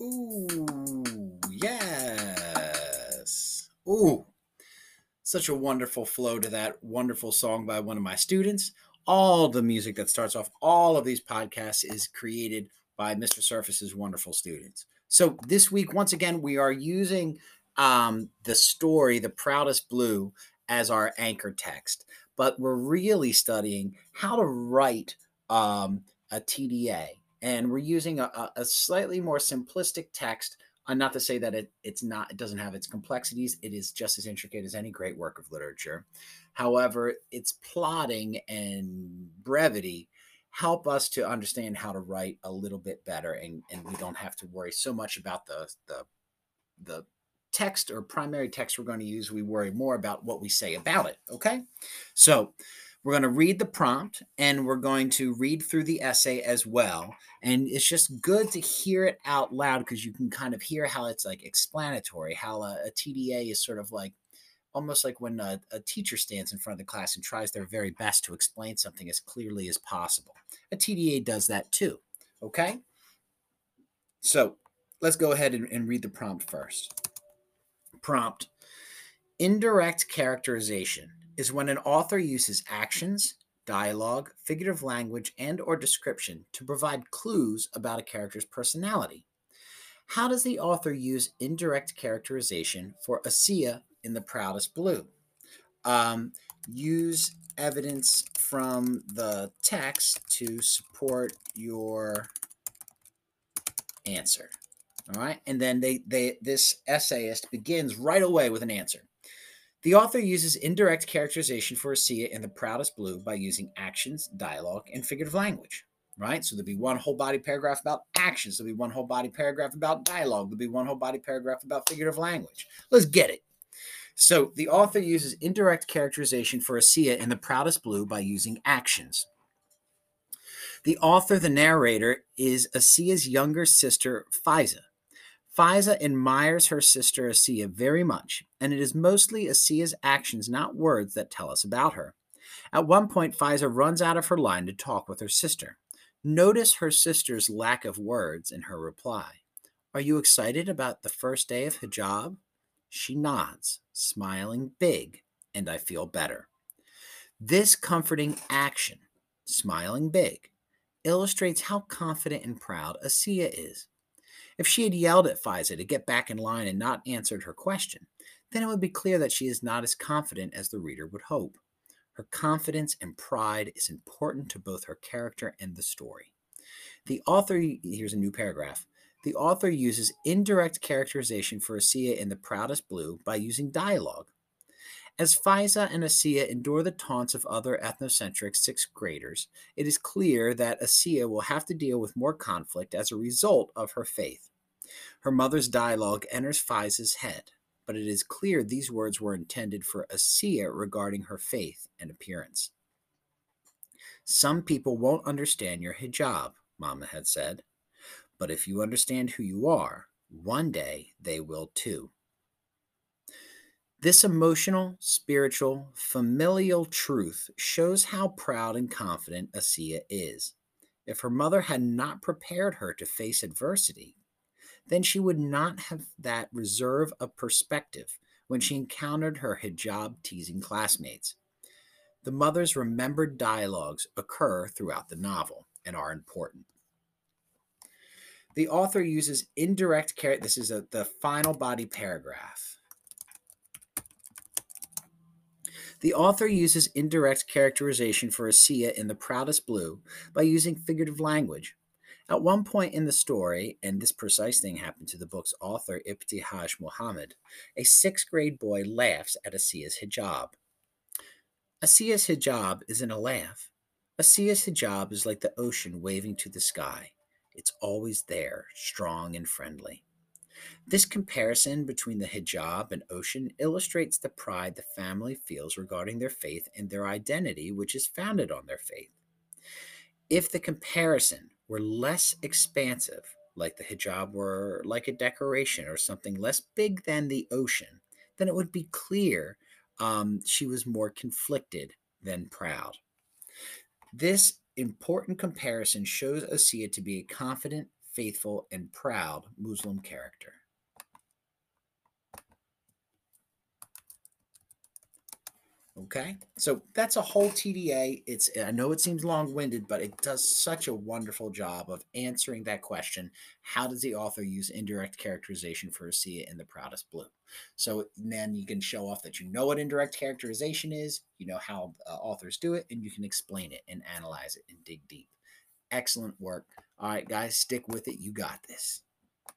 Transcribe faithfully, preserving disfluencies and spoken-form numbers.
Ooh, yes. Ooh, such a wonderful flow to that wonderful song by one of my students. All the music that starts off all of these podcasts is created by Mister Surface's wonderful students. So this week, once again, we are using um, the story, The Proudest Blue, as our anchor text. But we're really studying how to write um, a T D A. And we're using a, a slightly more simplistic text, and not to say that it, it's not, it doesn't have its complexities. It is just as intricate as any great work of literature. However, its plotting and brevity help us to understand how to write a little bit better, and, and we don't have to worry so much about the, the, the text or primary text we're going to use. We worry more about what we say about it, okay? So we're going to read the prompt, and we're going to read through the essay as well. And it's just good to hear it out loud because you can kind of hear how it's like explanatory, how a, a T D A is sort of like almost like when a, a teacher stands in front of the class and tries their very best to explain something as clearly as possible. A T D A does that too, okay? So let's go ahead and, and read the prompt first. Prompt, indirect characterization is when an author uses actions, dialogue, figurative language, and or description to provide clues about a character's personality. How does the author use indirect characterization for Asiya in The Proudest Blue? Um, use evidence from the text to support your answer. All right, and then they they this essayist begins right away with an answer. The author uses indirect characterization for Asiya in The Proudest Blue by using actions, dialogue, and figurative language, right? So there'll be one whole body paragraph about actions. There'll be one whole body paragraph about dialogue. There'll be one whole body paragraph about figurative language. Let's get it. So the author uses indirect characterization for Asiya in The Proudest Blue by using actions. The author, the narrator, is Asiya's younger sister, Faizah. Fiza admires her sister Asiya very much, and it is mostly Asiya's actions, not words, that tell us about her. At one point, Fiza runs out of her line to talk with her sister. Notice her sister's lack of words in her reply. Are you excited about the first day of hijab? She nods, smiling big, and I feel better. This comforting action, smiling big, illustrates how confident and proud Asiya is. If she had yelled at Faizah to get back in line and not answered her question, then it would be clear that she is not as confident as the reader would hope. Her confidence and pride is important to both her character and the story. The author, here's a new paragraph. The author uses indirect characterization for Asiya in The Proudest Blue by using dialogue. As Faizah and Asiya endure the taunts of other ethnocentric sixth graders, it is clear that Asiya will have to deal with more conflict as a result of her faith. Her mother's dialogue enters Faizah's head, but it is clear these words were intended for Asiya regarding her faith and appearance. Some people won't understand your hijab, Mama had said, but if you understand who you are, one day they will too. This emotional, spiritual, familial truth shows how proud and confident Asiya is. If her mother had not prepared her to face adversity, then she would not have that reserve of perspective when she encountered her hijab-teasing classmates. The mother's remembered dialogues occur throughout the novel and are important. The author uses indirect care. This is a, the final body paragraph. The author uses indirect characterization for Asiya in The Proudest Blue by using figurative language. At one point in the story, and this precise thing happened to the book's author, Ibtihaj Muhammad, a sixth grade boy laughs at Asiya's hijab. Asiya's hijab isn't a laugh. Asiya's hijab is like the ocean waving to the sky. It's always there, strong and friendly. This comparison between the hijab and ocean illustrates the pride the family feels regarding their faith and their identity, which is founded on their faith. If the comparison were less expansive, like the hijab were like a decoration or something less big than the ocean, then it would be clear um, she was more conflicted than proud. This important comparison shows Asiya to be a confident, faithful, and proud Muslim character. Okay, so that's a whole T D A. It's I know it seems long-winded, but it does such a wonderful job of answering that question. How does the author use indirect characterization for Asiya in The Proudest Blue? So then you can show off that you know what indirect characterization is, you know how uh, authors do it, and you can explain it and analyze it and dig deep. Excellent work. All right, guys, stick with it. You got this.